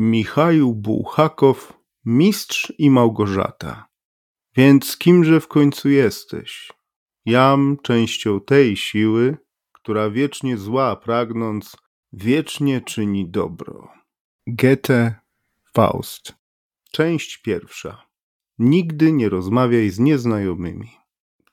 Michaił Bułhakow, Mistrz i Małgorzata. Więc kimże w końcu jesteś? Jam częścią tej siły, która wiecznie zła pragnąc, wiecznie czyni dobro. Goethe, Faust. Część pierwsza. Nigdy nie rozmawiaj z nieznajomymi.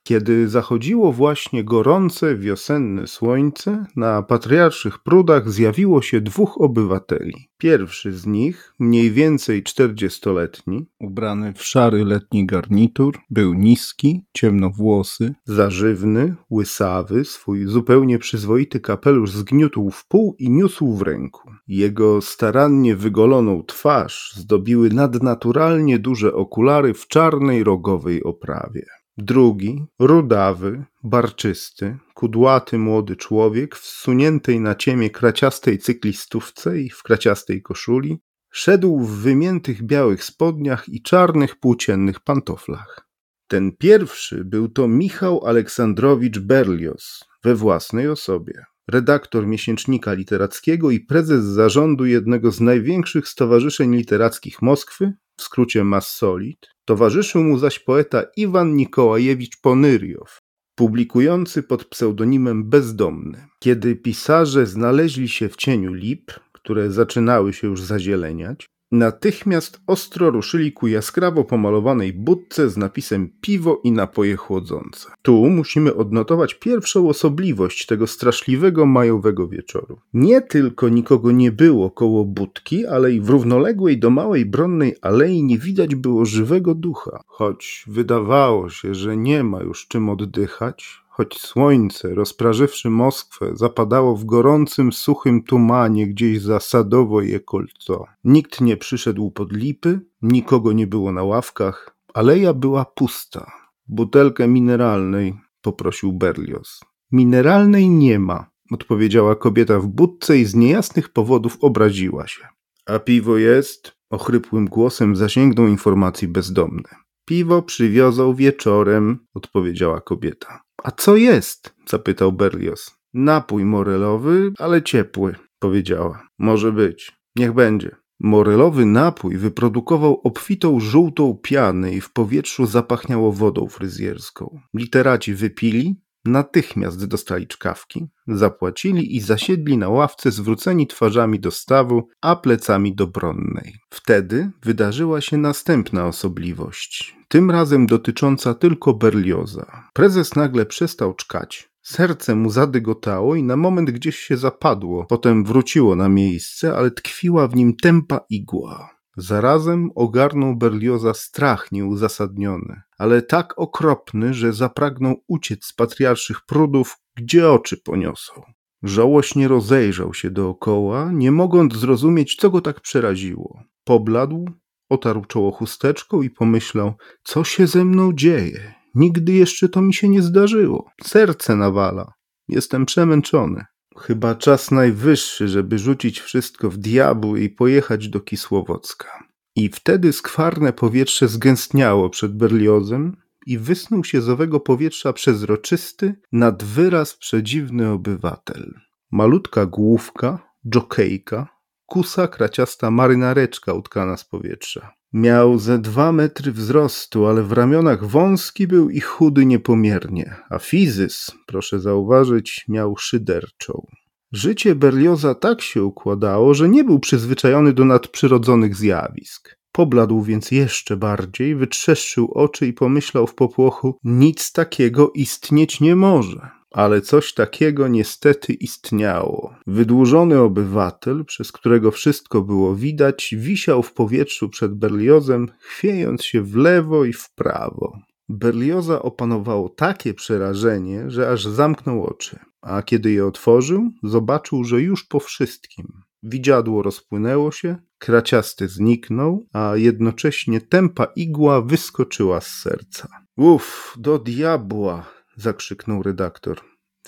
Kiedy zachodziło właśnie gorące wiosenne słońce, na Patriarszych Prudach zjawiło się dwóch obywateli. Pierwszy z nich, mniej więcej 40-letni, ubrany w szary letni garnitur, był niski, ciemnowłosy, zażywny, łysawy, swój zupełnie przyzwoity kapelusz zgniótł w pół i niósł w ręku. Jego starannie wygoloną twarz zdobiły nadnaturalnie duże okulary w czarnej rogowej oprawie. Drugi, rudawy, barczysty, kudłaty młody człowiek w zsuniętej na ciemię kraciastej cyklistówce i w kraciastej koszuli, szedł w wymiętych białych spodniach i czarnych płóciennych pantoflach. Ten pierwszy był to Michał Aleksandrowicz Berlioz, we własnej osobie, redaktor miesięcznika literackiego i prezes zarządu jednego z największych stowarzyszeń literackich Moskwy, w skrócie Massolit. Towarzyszył mu zaś poeta Iwan Nikołajewicz Ponyriow, publikujący pod pseudonimem Bezdomny. Kiedy pisarze znaleźli się w cieniu lip, które zaczynały się już zazieleniać, natychmiast ostro ruszyli ku jaskrawo pomalowanej budce z napisem piwo i napoje chłodzące. Tu musimy odnotować pierwszą osobliwość tego straszliwego majowego wieczoru. Nie tylko nikogo nie było koło budki, ale i w równoległej do małej bronnej alei nie widać było żywego ducha. Choć wydawało się, że nie ma już czym oddychać, choć słońce, rozprażywszy Moskwę, zapadało w gorącym, suchym tumanie gdzieś za Sadowoje Kolco. Nikt nie przyszedł pod lipy, nikogo nie było na ławkach, aleja była pusta. Butelkę mineralnej, poprosił Berlioz. Mineralnej nie ma, odpowiedziała kobieta w budce i z niejasnych powodów obraziła się. A piwo jest? Ochrypłym głosem zasięgnął informacji bezdomny. Piwo przywiozą wieczorem, odpowiedziała kobieta. A co jest? Zapytał Berlioz. Napój morelowy, ale ciepły, powiedziała. Może być. Niech będzie. Morelowy napój wyprodukował obfitą żółtą pianę i w powietrzu zapachniało wodą fryzjerską. Literaci wypili, natychmiast dostali czkawki, zapłacili i zasiedli na ławce zwróceni twarzami do stawu, a plecami do bronnej. Wtedy wydarzyła się następna osobliwość, tym razem dotycząca tylko Berlioza. Prezes nagle przestał czkać, serce mu zadygotało i na moment gdzieś się zapadło, potem wróciło na miejsce, ale tkwiła w nim tępa igła. Zarazem ogarnął Berlioza strach nieuzasadniony, ale tak okropny, że zapragnął uciec z Patriarszych Prudów, gdzie oczy poniosą. Żałośnie rozejrzał się dookoła, nie mogąc zrozumieć, co go tak przeraziło. Pobladł, otarł czoło chusteczką i pomyślał, co się ze mną dzieje? Nigdy jeszcze to mi się nie zdarzyło. Serce nawala. Jestem przemęczony. Chyba czas najwyższy, żeby rzucić wszystko w diabły i pojechać do Kisłowodzka. I wtedy skwarne powietrze zgęstniało przed Berliozem i wysnuł się z owego powietrza przezroczysty, nad wyraz przedziwny obywatel. Malutka główka, dżokejka, kusa kraciasta marynareczka utkana z powietrza. Miał ze 2 metry wzrostu, ale w ramionach wąski był i chudy niepomiernie, a fizys, proszę zauważyć, miał szyderczą. Życie Berlioza tak się układało, że nie był przyzwyczajony do nadprzyrodzonych zjawisk. Pobladł więc jeszcze bardziej, wytrzeszczył oczy i pomyślał w popłochu, nic takiego istnieć nie może. Ale coś takiego niestety istniało. Wydłużony obywatel, przez którego wszystko było widać, wisiał w powietrzu przed Berliozem, chwiejąc się w lewo i w prawo. Berlioza opanowało takie przerażenie, że aż zamknął oczy, a kiedy je otworzył, zobaczył, że już po wszystkim. Widziadło rozpłynęło się, kraciasty zniknął, a jednocześnie tępa igła wyskoczyła z serca. Uff, do diabła! Zakrzyknął redaktor.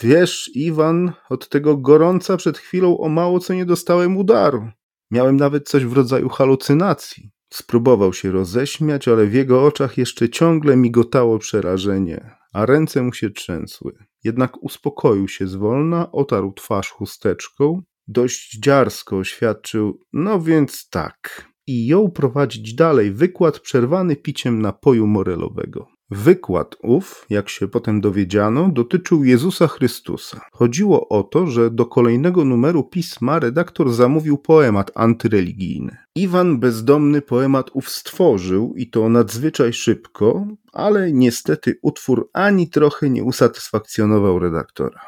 Wiesz, Iwan, od tego gorąca przed chwilą o mało co nie dostałem udaru. Miałem nawet coś w rodzaju halucynacji. Spróbował się roześmiać, ale w jego oczach jeszcze ciągle migotało przerażenie, a ręce mu się trzęsły. Jednak uspokoił się zwolna, otarł twarz chusteczką, dość dziarsko oświadczył, no więc tak, i jął prowadzić dalej wykład przerwany piciem napoju morelowego. Wykład ów, jak się potem dowiedziano, dotyczył Jezusa Chrystusa. Chodziło o to, że do kolejnego numeru pisma redaktor zamówił poemat antyreligijny. Iwan Bezdomny poemat ów stworzył i to nadzwyczaj szybko, ale niestety utwór ani trochę nie usatysfakcjonował redaktora.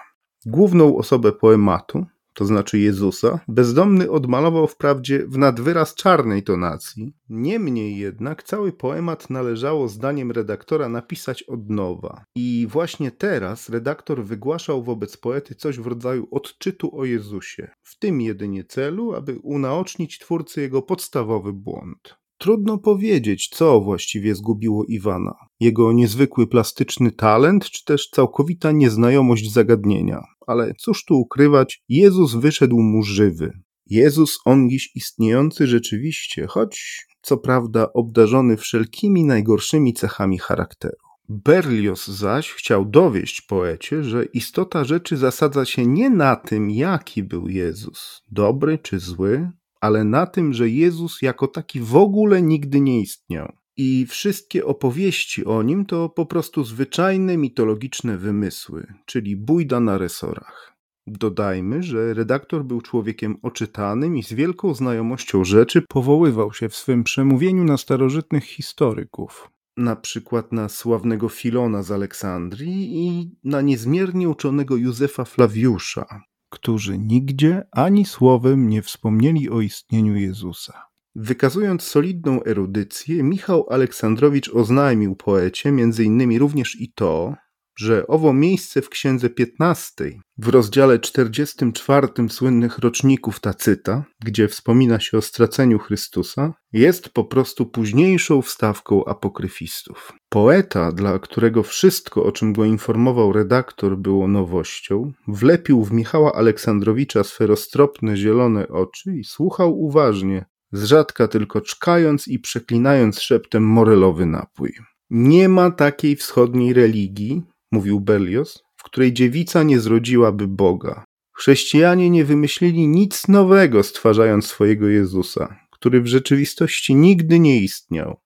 Główną osobę poematu, to znaczy Jezusa, Bezdomny odmalował wprawdzie w nadwyraz czarnej tonacji. Niemniej jednak cały poemat należało zdaniem redaktora napisać od nowa. I właśnie teraz redaktor wygłaszał wobec poety coś w rodzaju odczytu o Jezusie, w tym jedynie celu, aby unaocznić twórcy jego podstawowy błąd. Trudno powiedzieć, co właściwie zgubiło Iwana. Jego niezwykły plastyczny talent, czy też całkowita nieznajomość zagadnienia. Ale cóż tu ukrywać, Jezus wyszedł mu żywy. Jezus on dziś istniejący rzeczywiście, choć co prawda obdarzony wszelkimi najgorszymi cechami charakteru. Berlioz zaś chciał dowieść poecie, że istota rzeczy zasadza się nie na tym, jaki był Jezus, dobry czy zły, ale na tym, że Jezus jako taki w ogóle nigdy nie istniał. I wszystkie opowieści o nim to po prostu zwyczajne mitologiczne wymysły, czyli bójda na resorach. Dodajmy, że redaktor był człowiekiem oczytanym i z wielką znajomością rzeczy powoływał się w swym przemówieniu na starożytnych historyków. Na przykład na sławnego Filona z Aleksandrii i na niezmiernie uczonego Józefa Flawiusza, którzy nigdzie ani słowem nie wspomnieli o istnieniu Jezusa. Wykazując solidną erudycję, Michał Aleksandrowicz oznajmił poecie m.in. również i to, że owo miejsce w Księdze 15, w rozdziale 44 słynnych roczników Tacyta, gdzie wspomina się o straceniu Chrystusa, jest po prostu późniejszą wstawką apokryfistów. Poeta, dla którego wszystko, o czym go informował redaktor, było nowością, wlepił w Michała Aleksandrowicza sferostropne zielone oczy i słuchał uważnie, z rzadka tylko czkając i przeklinając szeptem morelowy napój. Nie ma takiej wschodniej religii, mówił Berlioz, w której dziewica nie zrodziłaby Boga. Chrześcijanie nie wymyślili nic nowego, stwarzając swojego Jezusa, który w rzeczywistości nigdy nie istniał.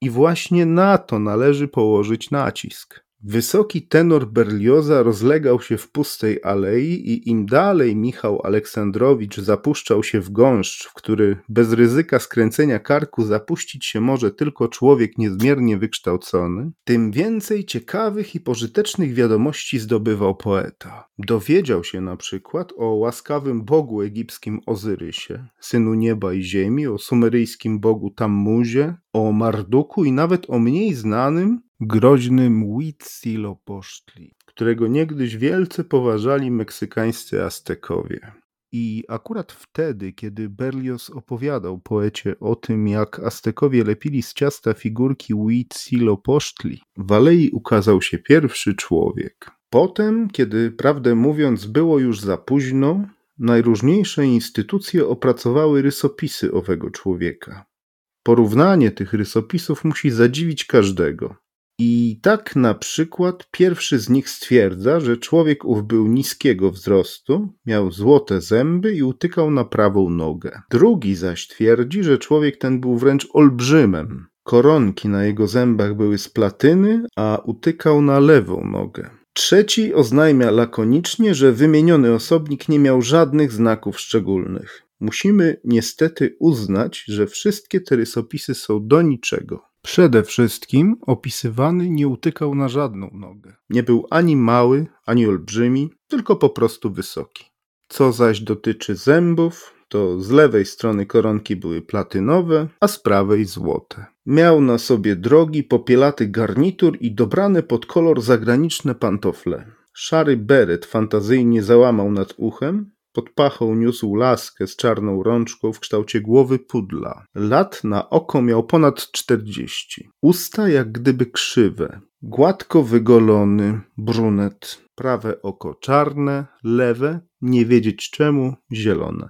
I właśnie na to należy położyć nacisk. Wysoki tenor Berlioza rozlegał się w pustej alei i im dalej Michał Aleksandrowicz zapuszczał się w gąszcz, w który bez ryzyka skręcenia karku zapuścić się może tylko człowiek niezmiernie wykształcony, tym więcej ciekawych i pożytecznych wiadomości zdobywał poeta. Dowiedział się na przykład o łaskawym bogu egipskim Ozyrysie, synu nieba i ziemi, o sumeryjskim bogu Tammuzie, o Marduku i nawet o mniej znanym, groźnym Huitzilopochtli, którego niegdyś wielce poważali meksykańscy Aztekowie. I akurat wtedy, kiedy Berlioz opowiadał poecie o tym, jak Aztekowie lepili z ciasta figurki Huitzilopochtli, w alei ukazał się pierwszy człowiek. Potem, kiedy prawdę mówiąc było już za późno, najróżniejsze instytucje opracowały rysopisy owego człowieka. Porównanie tych rysopisów musi zadziwić każdego. I tak na przykład pierwszy z nich stwierdza, że człowiek ów był niskiego wzrostu, miał złote zęby i utykał na prawą nogę. Drugi zaś twierdzi, że człowiek ten był wręcz olbrzymem. Koronki na jego zębach były z platyny, a utykał na lewą nogę. Trzeci oznajmia lakonicznie, że wymieniony osobnik nie miał żadnych znaków szczególnych. Musimy niestety uznać, że wszystkie te rysopisy są do niczego. Przede wszystkim opisywany nie utykał na żadną nogę. Nie był ani mały, ani olbrzymi, tylko po prostu wysoki. Co zaś dotyczy zębów, to z lewej strony koronki były platynowe, a z prawej złote. Miał na sobie drogi, popielaty garnitur i dobrane pod kolor zagraniczne pantofle. Szary beret fantazyjnie załamał nad uchem, pod pachą niósł laskę z czarną rączką w kształcie głowy pudla. Lat na oko miał ponad 40. Usta jak gdyby krzywe. Gładko wygolony, brunet. Prawe oko czarne, lewe, nie wiedzieć czemu, zielone.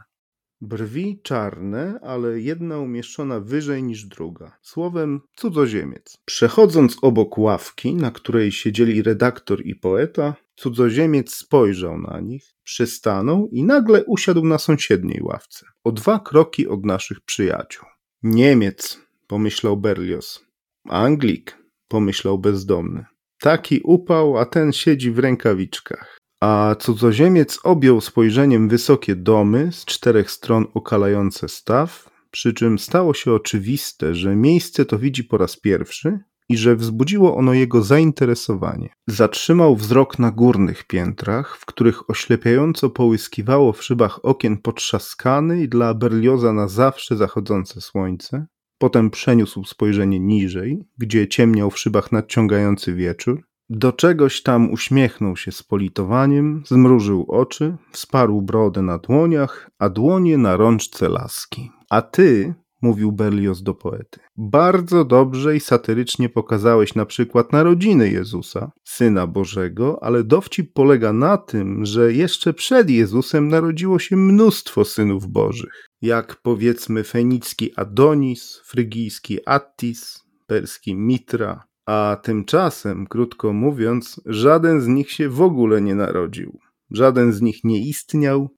Brwi czarne, ale jedna umieszczona wyżej niż druga. Słowem cudzoziemiec. Przechodząc obok ławki, na której siedzieli redaktor i poeta, cudzoziemiec spojrzał na nich, przystanął i nagle usiadł na sąsiedniej ławce, o 2 kroki od naszych przyjaciół. Niemiec, pomyślał Berlioz. Anglik, pomyślał bezdomny. Taki upał, a ten siedzi w rękawiczkach. A cudzoziemiec objął spojrzeniem wysokie domy z 4 stron okalające staw, przy czym stało się oczywiste, że miejsce to widzi po raz pierwszy i że wzbudziło ono jego zainteresowanie. Zatrzymał wzrok na górnych piętrach, w których oślepiająco połyskiwało w szybach okien potrzaskany i dla Berlioza na zawsze zachodzące słońce. Potem przeniósł spojrzenie niżej, gdzie ciemniał w szybach nadciągający wieczór. Do czegoś tam uśmiechnął się z politowaniem, zmrużył oczy, wsparł brodę na dłoniach, a dłonie na rączce laski. A ty, mówił Berlioz do poety, bardzo dobrze i satyrycznie pokazałeś na przykład narodziny Jezusa, Syna Bożego, ale dowcip polega na tym, że jeszcze przed Jezusem narodziło się mnóstwo synów bożych, jak powiedzmy fenicki Adonis, frygijski Attis, perski Mitra. A tymczasem, krótko mówiąc, żaden z nich się w ogóle nie narodził. Żaden z nich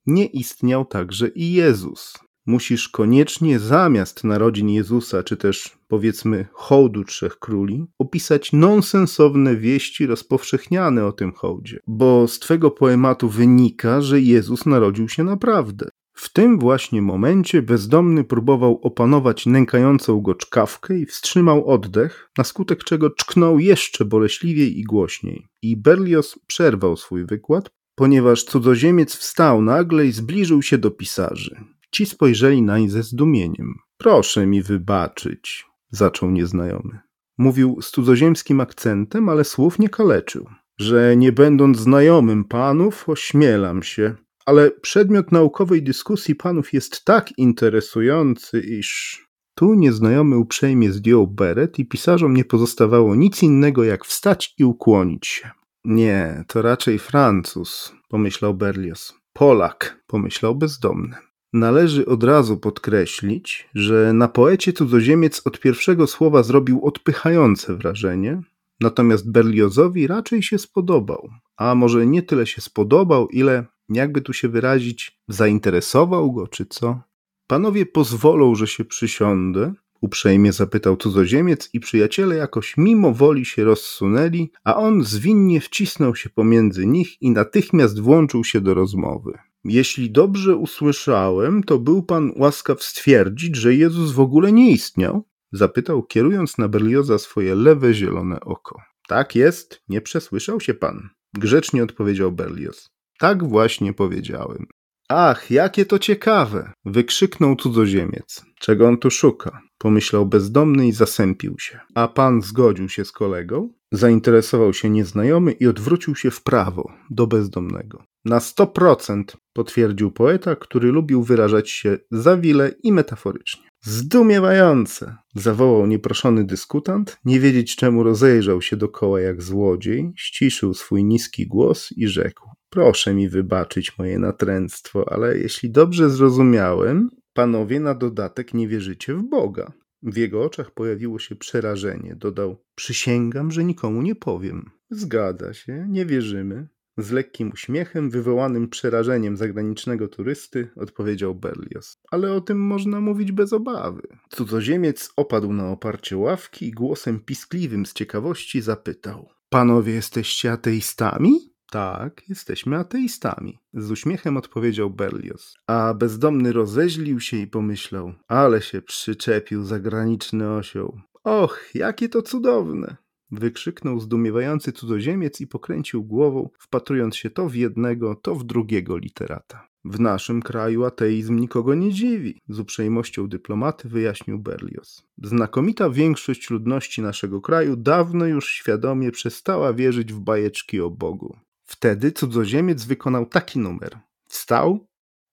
nie istniał, także i Jezus. Musisz koniecznie zamiast narodzin Jezusa, czy też powiedzmy hołdu 3 króli, opisać nonsensowne wieści rozpowszechniane o tym hołdzie. Bo z twego poematu wynika, że Jezus narodził się naprawdę. W tym właśnie momencie bezdomny próbował opanować nękającą go czkawkę i wstrzymał oddech, na skutek czego czknął jeszcze boleśliwiej i głośniej. I Berlioz przerwał swój wykład, ponieważ cudzoziemiec wstał nagle i zbliżył się do pisarzy. Ci spojrzeli nań ze zdumieniem. Proszę mi wybaczyć, zaczął nieznajomy. Mówił z cudzoziemskim akcentem, ale słów nie kaleczył. Że nie będąc znajomym panów, ośmielam się. Ale przedmiot naukowej dyskusji panów jest tak interesujący, iż... Tu nieznajomy uprzejmie zdjął beret i pisarzom nie pozostawało nic innego jak wstać i ukłonić się. Nie, to raczej Francuz, pomyślał Berlioz. Polak, pomyślał bezdomny. Należy od razu podkreślić, że na poecie cudzoziemiec od pierwszego słowa zrobił odpychające wrażenie, natomiast Berliozowi raczej się spodobał. A może nie tyle się spodobał, ile... Jakby tu się wyrazić, zainteresował go, czy co? Panowie pozwolą, że się przysiądę? Uprzejmie zapytał cudzoziemiec i przyjaciele jakoś mimo woli się rozsunęli, a on zwinnie wcisnął się pomiędzy nich i natychmiast włączył się do rozmowy. Jeśli dobrze usłyszałem, to był pan łaskaw stwierdzić, że Jezus w ogóle nie istniał? Zapytał, kierując na Berlioza swoje lewe zielone oko. Tak jest, nie przesłyszał się pan, grzecznie odpowiedział Berlioz. Tak właśnie powiedziałem. Ach, jakie to ciekawe! Wykrzyknął cudzoziemiec. Czego on tu szuka? Pomyślał bezdomny i zasępił się. A pan zgodził się z kolegą? Zainteresował się nieznajomy i odwrócił się w prawo, do bezdomnego. 100%, potwierdził poeta, który lubił wyrażać się zawile i metaforycznie. Zdumiewające! Zawołał nieproszony dyskutant, nie wiedzieć czemu rozejrzał się dokoła jak złodziej, ściszył swój niski głos i rzekł. Proszę mi wybaczyć moje natręctwo, ale jeśli dobrze zrozumiałem, panowie na dodatek nie wierzycie w Boga. W jego oczach pojawiło się przerażenie. Dodał, przysięgam, że nikomu nie powiem. Zgadza się, nie wierzymy. Z lekkim uśmiechem, wywołanym przerażeniem zagranicznego turysty, odpowiedział Berlioz. Ale o tym można mówić bez obawy. Cudzoziemiec opadł na oparcie ławki i głosem piskliwym z ciekawości zapytał. Panowie jesteście ateistami? Tak, jesteśmy ateistami, z uśmiechem odpowiedział Berlioz. A bezdomny rozeźlił się i pomyślał, ale się przyczepił zagraniczny osioł. Och, jakie to cudowne! Wykrzyknął zdumiewający cudzoziemiec i pokręcił głową, wpatrując się to w jednego, to w drugiego literata. W naszym kraju ateizm nikogo nie dziwi, z uprzejmością dyplomaty wyjaśnił Berlioz. Znakomita większość ludności naszego kraju dawno już świadomie przestała wierzyć w bajeczki o Bogu. Wtedy cudzoziemiec wykonał taki numer. Wstał,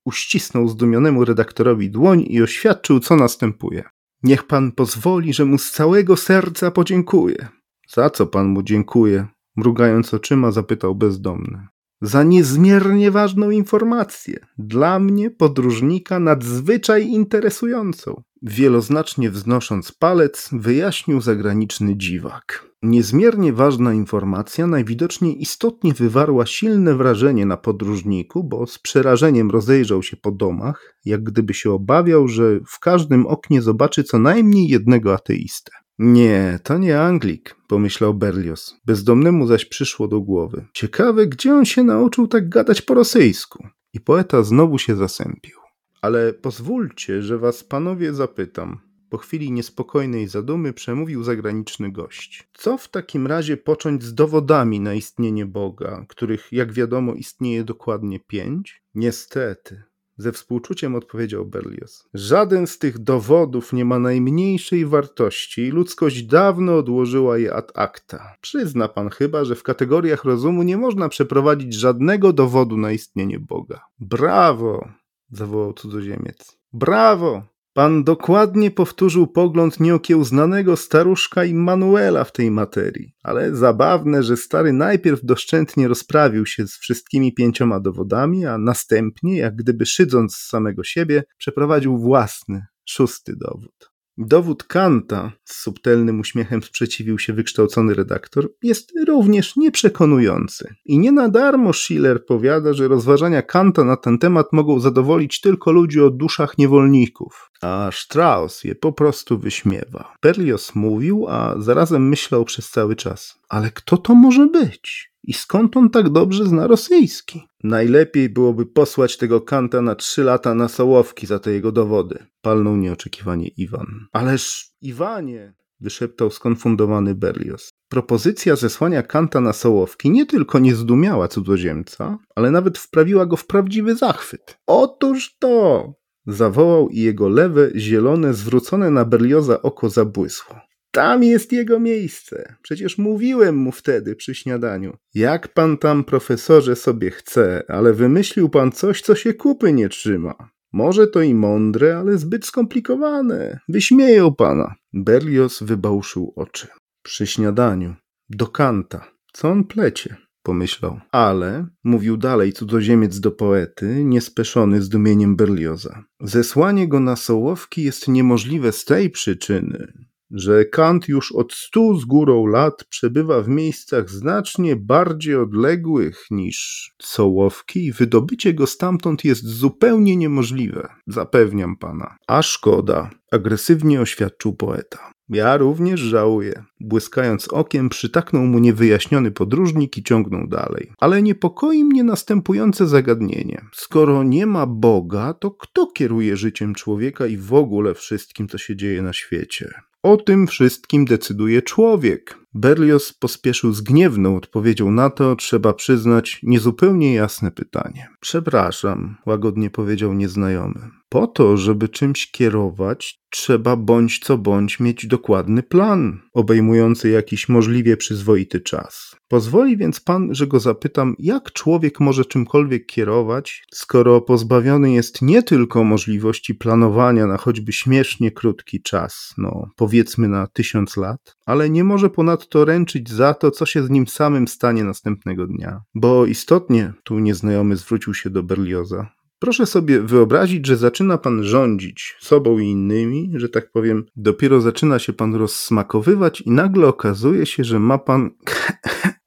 uścisnął zdumionemu redaktorowi dłoń i oświadczył, co następuje. Niech pan pozwoli, że mu z całego serca podziękuję. Za co pan mu dziękuję? Mrugając oczyma zapytał bezdomny. za niezmiernie ważną informację, dla mnie, podróżnika, nadzwyczaj interesującą. Wieloznacznie wznosząc palec, wyjaśnił zagraniczny dziwak. Niezmiernie ważna informacja najwidoczniej istotnie wywarła silne wrażenie na podróżniku, bo z przerażeniem rozejrzał się po domach, jak gdyby się obawiał, że w każdym oknie zobaczy co najmniej jednego ateistę. Nie, to nie Anglik, pomyślał Berlioz. Bezdomnemu zaś przyszło do głowy. Ciekawe, gdzie on się nauczył tak gadać po rosyjsku. I poeta znowu się zasępił. Ale pozwólcie, że was panowie zapytam. Po chwili niespokojnej zadumy przemówił zagraniczny gość. Co w takim razie począć z dowodami na istnienie Boga, których, jak wiadomo, istnieje dokładnie 5? Niestety, ze współczuciem odpowiedział Berlioz. Żaden z tych dowodów nie ma najmniejszej wartości i ludzkość dawno odłożyła je ad acta. Przyzna pan chyba, że w kategoriach rozumu nie można przeprowadzić żadnego dowodu na istnienie Boga. Brawo! zawołał cudzoziemiec. Brawo! Pan dokładnie powtórzył pogląd nieokiełznanego staruszka Immanuela w tej materii, ale zabawne, że stary najpierw doszczętnie rozprawił się z wszystkimi 5 dowodami, a następnie, jak gdyby szydząc z samego siebie, przeprowadził własny, 6. dowód. Dowód Kanta, z subtelnym uśmiechem sprzeciwił się wykształcony redaktor, jest również nieprzekonujący. I nie na darmo Schiller powiada, że rozważania Kanta na ten temat mogą zadowolić tylko ludzi o duszach niewolników. A Strauss je po prostu wyśmiewa. Berlioz mówił, a zarazem myślał przez cały czas. Ale kto to może być? I skąd on tak dobrze zna rosyjski? Najlepiej byłoby posłać tego Kanta na 3 lata na Sołowki za te jego dowody. Palnął nieoczekiwanie Iwan. Ależ Iwanie, wyszeptał skonfundowany Berlioz. Propozycja zesłania Kanta na Sołowki nie tylko nie zdumiała cudzoziemca, ale nawet wprawiła go w prawdziwy zachwyt. Otóż to! zawołał i jego lewe, zielone, zwrócone na Berlioza oko zabłysło. Tam jest jego miejsce. Przecież mówiłem mu wtedy przy śniadaniu. Jak pan tam, profesorze, sobie chce, ale wymyślił pan coś, co się kupy nie trzyma. Może to i mądre, ale zbyt skomplikowane. Wyśmieją pana. Berlioz wybałszył oczy. Przy śniadaniu. Do Kanta. Co on plecie? Pomyślał. Ale, mówił dalej cudzoziemiec do poety, niespeszony zdumieniem Berlioza. Zesłanie go na Sołowki jest niemożliwe z tej przyczyny, że Kant już od 100 z górą lat przebywa w miejscach znacznie bardziej odległych niż Sołowki i wydobycie go stamtąd jest zupełnie niemożliwe. Zapewniam pana. A szkoda, agresywnie oświadczył poeta. Ja również żałuję. Błyskając okiem, przytaknął mu niewyjaśniony podróżnik i ciągnął dalej. Ale niepokoi mnie następujące zagadnienie. Skoro nie ma Boga, to kto kieruje życiem człowieka i w ogóle wszystkim, co się dzieje na świecie? O tym wszystkim decyduje człowiek. Berlioz pospieszył z gniewną odpowiedzią na to, trzeba przyznać, niezupełnie jasne pytanie. Przepraszam, łagodnie powiedział nieznajomy. Po to, żeby czymś kierować, trzeba bądź co bądź mieć dokładny plan, obejmujący jakiś możliwie przyzwoity czas. Pozwoli więc pan, że go zapytam, jak człowiek może czymkolwiek kierować, skoro pozbawiony jest nie tylko możliwości planowania na choćby śmiesznie krótki czas, powiedzmy na 1000 lat, ale nie może ponadto ręczyć za to, co się z nim samym stanie następnego dnia. Bo istotnie, tu nieznajomy zwrócił się do Berlioza, proszę sobie wyobrazić, że zaczyna pan rządzić sobą i innymi, że tak powiem, dopiero zaczyna się pan rozsmakowywać i nagle okazuje się, że ma pan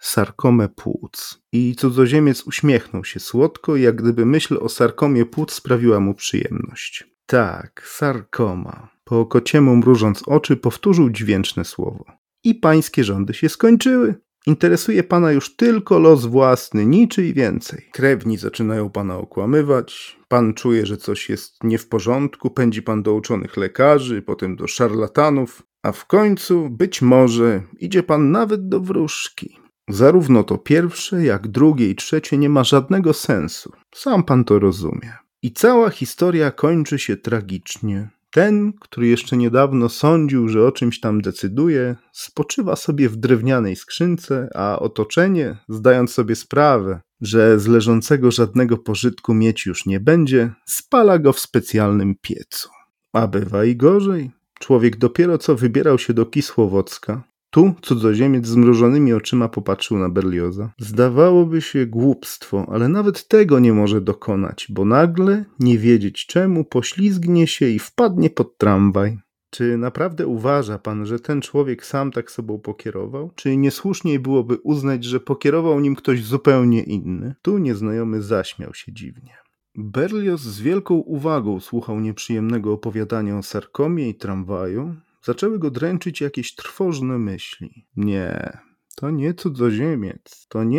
sarkomę płuc. I cudzoziemiec uśmiechnął się słodko, jak gdyby myśl o sarkomie płuc sprawiła mu przyjemność. Tak, sarkoma. Po kociemu mrużąc oczy powtórzył dźwięczne słowo. I pańskie rządy się skończyły. Interesuje pana już tylko los własny, niczyj więcej. Krewni zaczynają pana okłamywać, pan czuje, że coś jest nie w porządku, pędzi pan do uczonych lekarzy, potem do szarlatanów, a w końcu, być może, idzie pan nawet do wróżki. Zarówno to pierwsze, jak drugie i trzecie nie ma żadnego sensu. Sam pan to rozumie. I cała historia kończy się tragicznie. Ten, który jeszcze niedawno sądził, że o czymś tam decyduje, spoczywa sobie w drewnianej skrzynce, a otoczenie, zdając sobie sprawę, że z leżącego żadnego pożytku mieć już nie będzie, spala go w specjalnym piecu. A bywa i gorzej. Człowiek dopiero co wybierał się do Kisłowodzka. Tu cudzoziemiec z mrużonymi oczyma popatrzył na Berlioza. Zdawałoby się głupstwo, ale nawet tego nie może dokonać, bo nagle, nie wiedzieć czemu, poślizgnie się i wpadnie pod tramwaj. Czy naprawdę uważa pan, że ten człowiek sam tak sobą pokierował? Czy niesłuszniej byłoby uznać, że pokierował nim ktoś zupełnie inny? Tu nieznajomy zaśmiał się dziwnie. Berlioz z wielką uwagą słuchał nieprzyjemnego opowiadania o sarkomie i tramwaju. Zaczęły go dręczyć jakieś trwożne myśli. Nie, to nie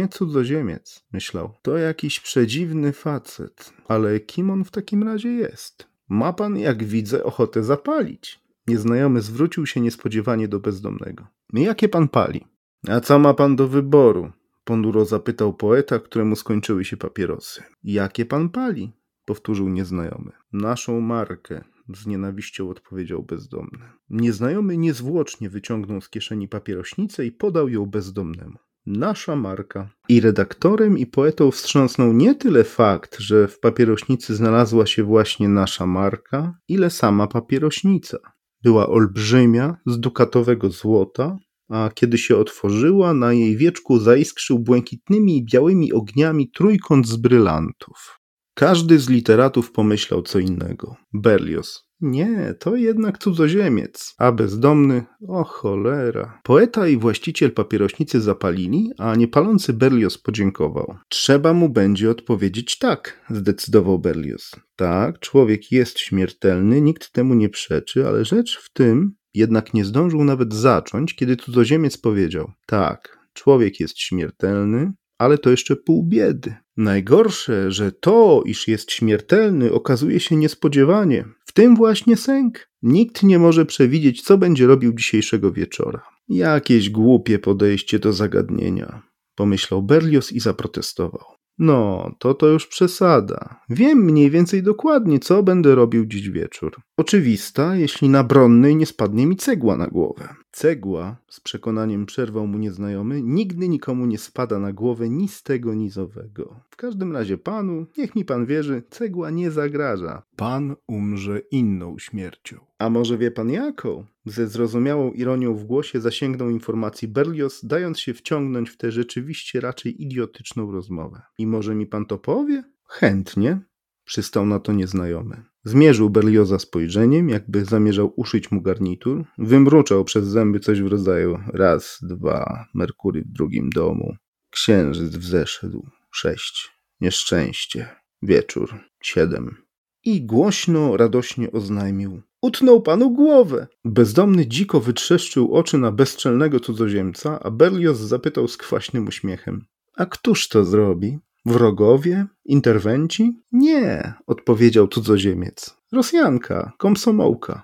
cudzoziemiec, myślał. To jakiś przedziwny facet. Ale kim on w takim razie jest? Ma pan, jak widzę, ochotę zapalić. Nieznajomy zwrócił się niespodziewanie do bezdomnego. Jakie pan pali? A co ma pan do wyboru? Ponuro zapytał poeta, któremu skończyły się papierosy. Jakie pan pali? Powtórzył nieznajomy. Naszą markę. Z nienawiścią odpowiedział bezdomny. Nieznajomy niezwłocznie wyciągnął z kieszeni papierośnicę i podał ją bezdomnemu. Nasza marka. I redaktorem, i poetą wstrząsnął nie tyle fakt, że w papierośnicy znalazła się właśnie nasza marka, ile sama papierośnica. Była olbrzymia, z dukatowego złota, a kiedy się otworzyła, na jej wieczku zaiskrzył błękitnymi i białymi ogniami trójkąt z brylantów. Każdy z literatów pomyślał co innego. Berlioz. Nie, to jednak cudzoziemiec. A bezdomny? O cholera. Poeta i właściciel papierośnicy zapalili, a niepalący Berlioz podziękował. Trzeba mu będzie odpowiedzieć tak, zdecydował Berlioz. Tak, człowiek jest śmiertelny, nikt temu nie przeczy, ale rzecz w tym jednak nie zdążył nawet zacząć, kiedy cudzoziemiec powiedział. Tak, człowiek jest śmiertelny, ale to jeszcze pół biedy. Najgorsze, że to, iż jest śmiertelny, okazuje się niespodziewanie. W tym właśnie sęk. Nikt nie może przewidzieć, co będzie robił dzisiejszego wieczora. Jakieś głupie podejście do zagadnienia, pomyślał Berlioz i zaprotestował. No, to już przesada. Wiem mniej więcej dokładnie, co będę robił dziś wieczór. Oczywista, jeśli na Bronnej nie spadnie mi cegła na głowę. Cegła, z przekonaniem przerwał mu nieznajomy, nigdy nikomu nie spada na głowę ni z tego, ni z owego. W każdym razie panu, niech mi pan wierzy, cegła nie zagraża. Pan umrze inną śmiercią. A może wie pan jaką? Ze zrozumiałą ironią w głosie zasięgnął informacji Berlioz, dając się wciągnąć w tę rzeczywiście raczej idiotyczną rozmowę. I może mi pan to powie? Chętnie, przystał na to nieznajomy. Zmierzył Berlioza spojrzeniem, jakby zamierzał uszyć mu garnitur. Wymruczał przez zęby coś w rodzaju 1, 2, Merkury w drugim domu, księżyc wzeszedł, 6, nieszczęście, wieczór, 7. I głośno, radośnie oznajmił. Utnął panu głowę! Bezdomny dziko wytrzeszczył oczy na bezczelnego cudzoziemca, a Berlioz zapytał z kwaśnym uśmiechem. A któż to zrobi? Wrogowie? Interwenci? Nie, odpowiedział cudzoziemiec. Rosjanka, komsomołka.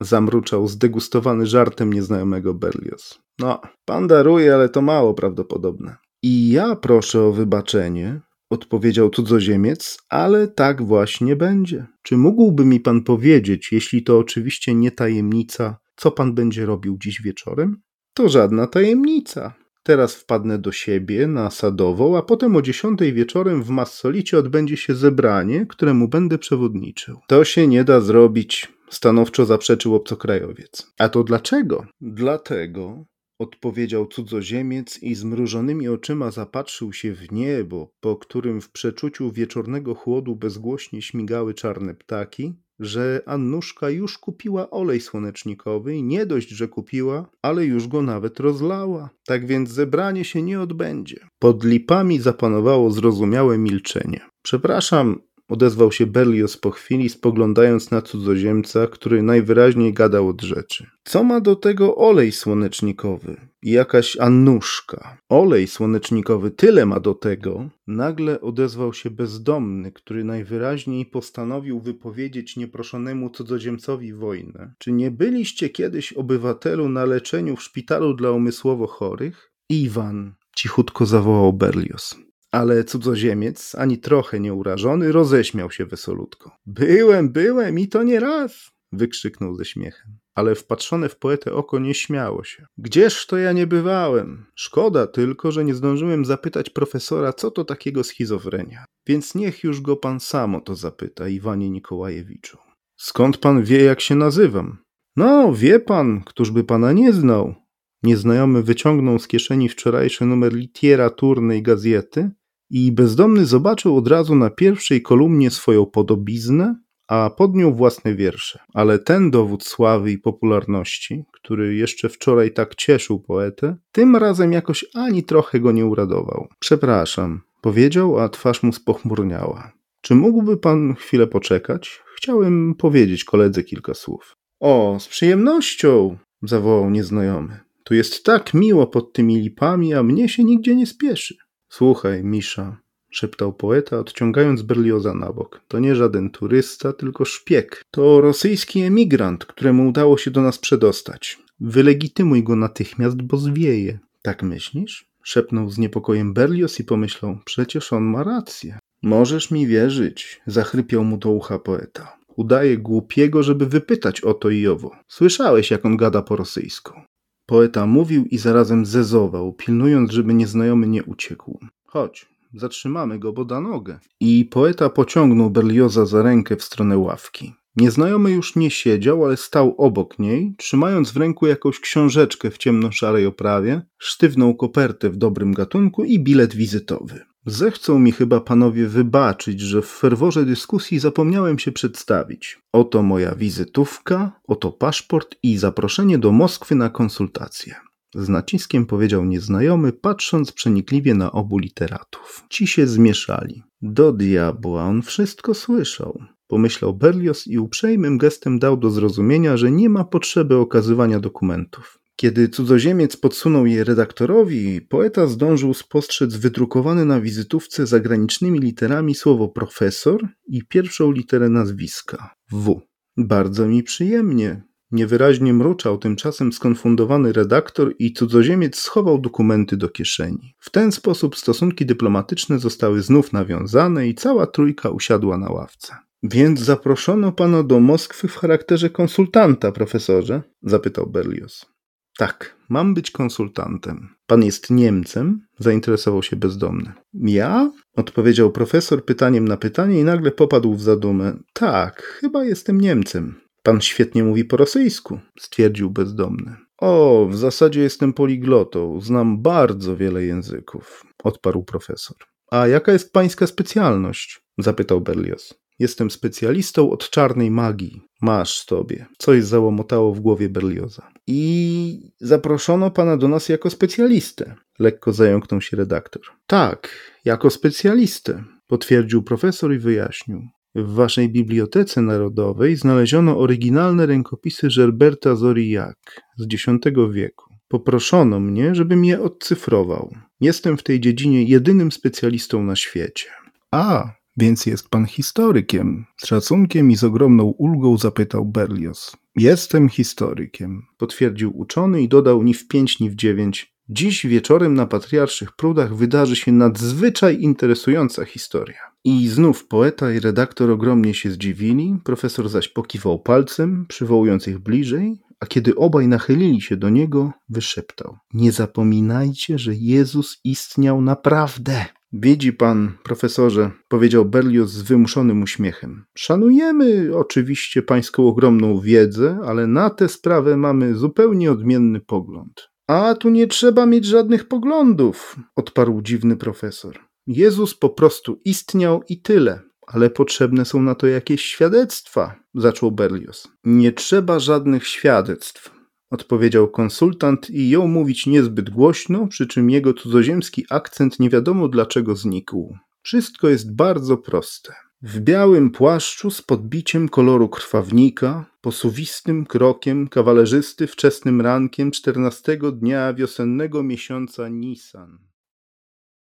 Zamruczał zdegustowany żartem nieznajomego Berlioz. No, pan daruje, ale to mało prawdopodobne. I ja proszę o wybaczenie, odpowiedział cudzoziemiec, ale tak właśnie będzie. Czy mógłby mi pan powiedzieć, jeśli to oczywiście nie tajemnica, co pan będzie robił dziś wieczorem? To żadna tajemnica. Teraz wpadnę do siebie na Sadową, a potem o 10:00 wieczorem w Massolicie odbędzie się zebranie, któremu będę przewodniczył. To się nie da zrobić, stanowczo zaprzeczył obcokrajowiec. A to dlaczego? Dlatego, odpowiedział cudzoziemiec i zmrużonymi oczyma zapatrzył się w niebo, po którym w przeczuciu wieczornego chłodu bezgłośnie śmigały czarne ptaki, że Annuszka już kupiła olej słonecznikowy i nie dość, że kupiła, ale już go nawet rozlała. Tak więc zebranie się nie odbędzie. Pod lipami zapanowało zrozumiałe milczenie. Przepraszam, odezwał się Berlioz po chwili, spoglądając na cudzoziemca, który najwyraźniej gadał od rzeczy. Co ma do tego olej słonecznikowy? Jakaś Annuszka. Olej słonecznikowy tyle ma do tego. Nagle odezwał się bezdomny, który najwyraźniej postanowił wypowiedzieć nieproszonemu cudzoziemcowi wojnę. Czy nie byliście kiedyś, obywatelu, na leczeniu w szpitalu dla umysłowo chorych? Iwan, cichutko zawołał Berlioz. Ale cudzoziemiec, ani trochę nieurażony, roześmiał się wesolutko. Byłem i to nie raz, wykrzyknął ze śmiechem. Ale wpatrzone w poetę oko nie śmiało się. Gdzież to ja nie bywałem? Szkoda tylko, że nie zdążyłem zapytać profesora, co to takiego schizofrenia. Więc niech już go pan sam o to zapyta, Iwanie Nikołajewiczu. Skąd pan wie, jak się nazywam? No, wie pan, któż by pana nie znał, Nieznajomy wyciągnął z kieszeni wczorajszy numer literaturnej gazety i bezdomny zobaczył od razu na pierwszej kolumnie swoją podobiznę, a pod nią własne wiersze. Ale ten dowód sławy i popularności, który jeszcze wczoraj tak cieszył poetę, tym razem jakoś ani trochę go nie uradował. Przepraszam, powiedział, a twarz mu spochmurniała. Czy mógłby pan chwilę poczekać? Chciałem powiedzieć koledze kilka słów. O, z przyjemnością, zawołał nieznajomy. Tu jest tak miło pod tymi lipami, a mnie się nigdzie nie spieszy. Słuchaj, Misza, szeptał poeta, odciągając Berlioza na bok. To nie żaden turysta, tylko szpieg. To rosyjski emigrant, któremu udało się do nas przedostać. Wylegitymuj go natychmiast, bo zwieje. Tak myślisz? Szepnął z niepokojem Berlioz i pomyślał, przecież on ma rację. Możesz mi wierzyć, zachrypiał mu do ucha poeta. Udaje głupiego, żeby wypytać o to i owo. Słyszałeś, jak on gada po rosyjsku. Poeta mówił i zarazem zezował, pilnując, żeby nieznajomy nie uciekł. Chodź, zatrzymamy go, bo da nogę. I poeta pociągnął Berlioza za rękę w stronę ławki. Nieznajomy już nie siedział, ale stał obok niej, trzymając w ręku jakąś książeczkę w ciemno-szarej oprawie, sztywną kopertę w dobrym gatunku i bilet wizytowy. Zechcą mi chyba panowie wybaczyć, że w ferworze dyskusji zapomniałem się przedstawić. Oto moja wizytówka, oto paszport i zaproszenie do Moskwy na konsultację. Z naciskiem powiedział nieznajomy, patrząc przenikliwie na obu literatów. Ci się zmieszali. Do diabła, on wszystko słyszał. Pomyślał Berlioz i uprzejmym gestem dał do zrozumienia, że nie ma potrzeby okazywania dokumentów. Kiedy cudzoziemiec podsunął je redaktorowi, poeta zdążył spostrzec wydrukowane na wizytówce zagranicznymi literami słowo profesor i pierwszą literę nazwiska – W. Bardzo mi przyjemnie. Niewyraźnie mruczał tymczasem skonfundowany redaktor i cudzoziemiec schował dokumenty do kieszeni. W ten sposób stosunki dyplomatyczne zostały znów nawiązane i cała trójka usiadła na ławce. Więc zaproszono pana do Moskwy w charakterze konsultanta, profesorze? Zapytał Berlioz. Tak, mam być konsultantem. Pan jest Niemcem? Zainteresował się bezdomny. Ja? Odpowiedział profesor pytaniem na pytanie i nagle popadł w zadumę. Tak, chyba jestem Niemcem. Pan świetnie mówi po rosyjsku, stwierdził bezdomny. O, w zasadzie jestem poliglotą, znam bardzo wiele języków, odparł profesor. A jaka jest pańska specjalność? Zapytał Berlioz. Jestem specjalistą od czarnej magii. Masz sobie. Coś załomotało w głowie Berlioza. I zaproszono pana do nas jako specjalistę. Lekko zająknął się redaktor. Tak, jako specjalistę, potwierdził profesor i wyjaśnił. W waszej bibliotece narodowej znaleziono oryginalne rękopisy Gerberta Zoriak z X wieku. Poproszono mnie, żebym je odcyfrował. Jestem w tej dziedzinie jedynym specjalistą na świecie. A... Więc jest pan historykiem? Z szacunkiem i z ogromną ulgą zapytał Berlioz. Jestem historykiem, potwierdził uczony i dodał ni w 5, ni w 9. Dziś wieczorem na Patriarszych Prudach wydarzy się nadzwyczaj interesująca historia. I znów poeta i redaktor ogromnie się zdziwili, profesor zaś pokiwał palcem, przywołując ich bliżej, a kiedy obaj nachylili się do niego, wyszeptał. Nie zapominajcie, że Jezus istniał naprawdę. Widzi pan, profesorze, powiedział Berlioz z wymuszonym uśmiechem. Szanujemy oczywiście pańską ogromną wiedzę, ale na tę sprawę mamy zupełnie odmienny pogląd. A tu nie trzeba mieć żadnych poglądów, odparł dziwny profesor. Jezus po prostu istniał i tyle, ale potrzebne są na to jakieś świadectwa, zaczął Berlioz. Nie trzeba żadnych świadectw. Odpowiedział konsultant i jął mówić niezbyt głośno, przy czym jego cudzoziemski akcent nie wiadomo dlaczego znikł. Wszystko jest bardzo proste. W białym płaszczu z podbiciem koloru krwawnika, posuwistym krokiem kawalerzysty wczesnym rankiem 14 dnia wiosennego miesiąca nisan.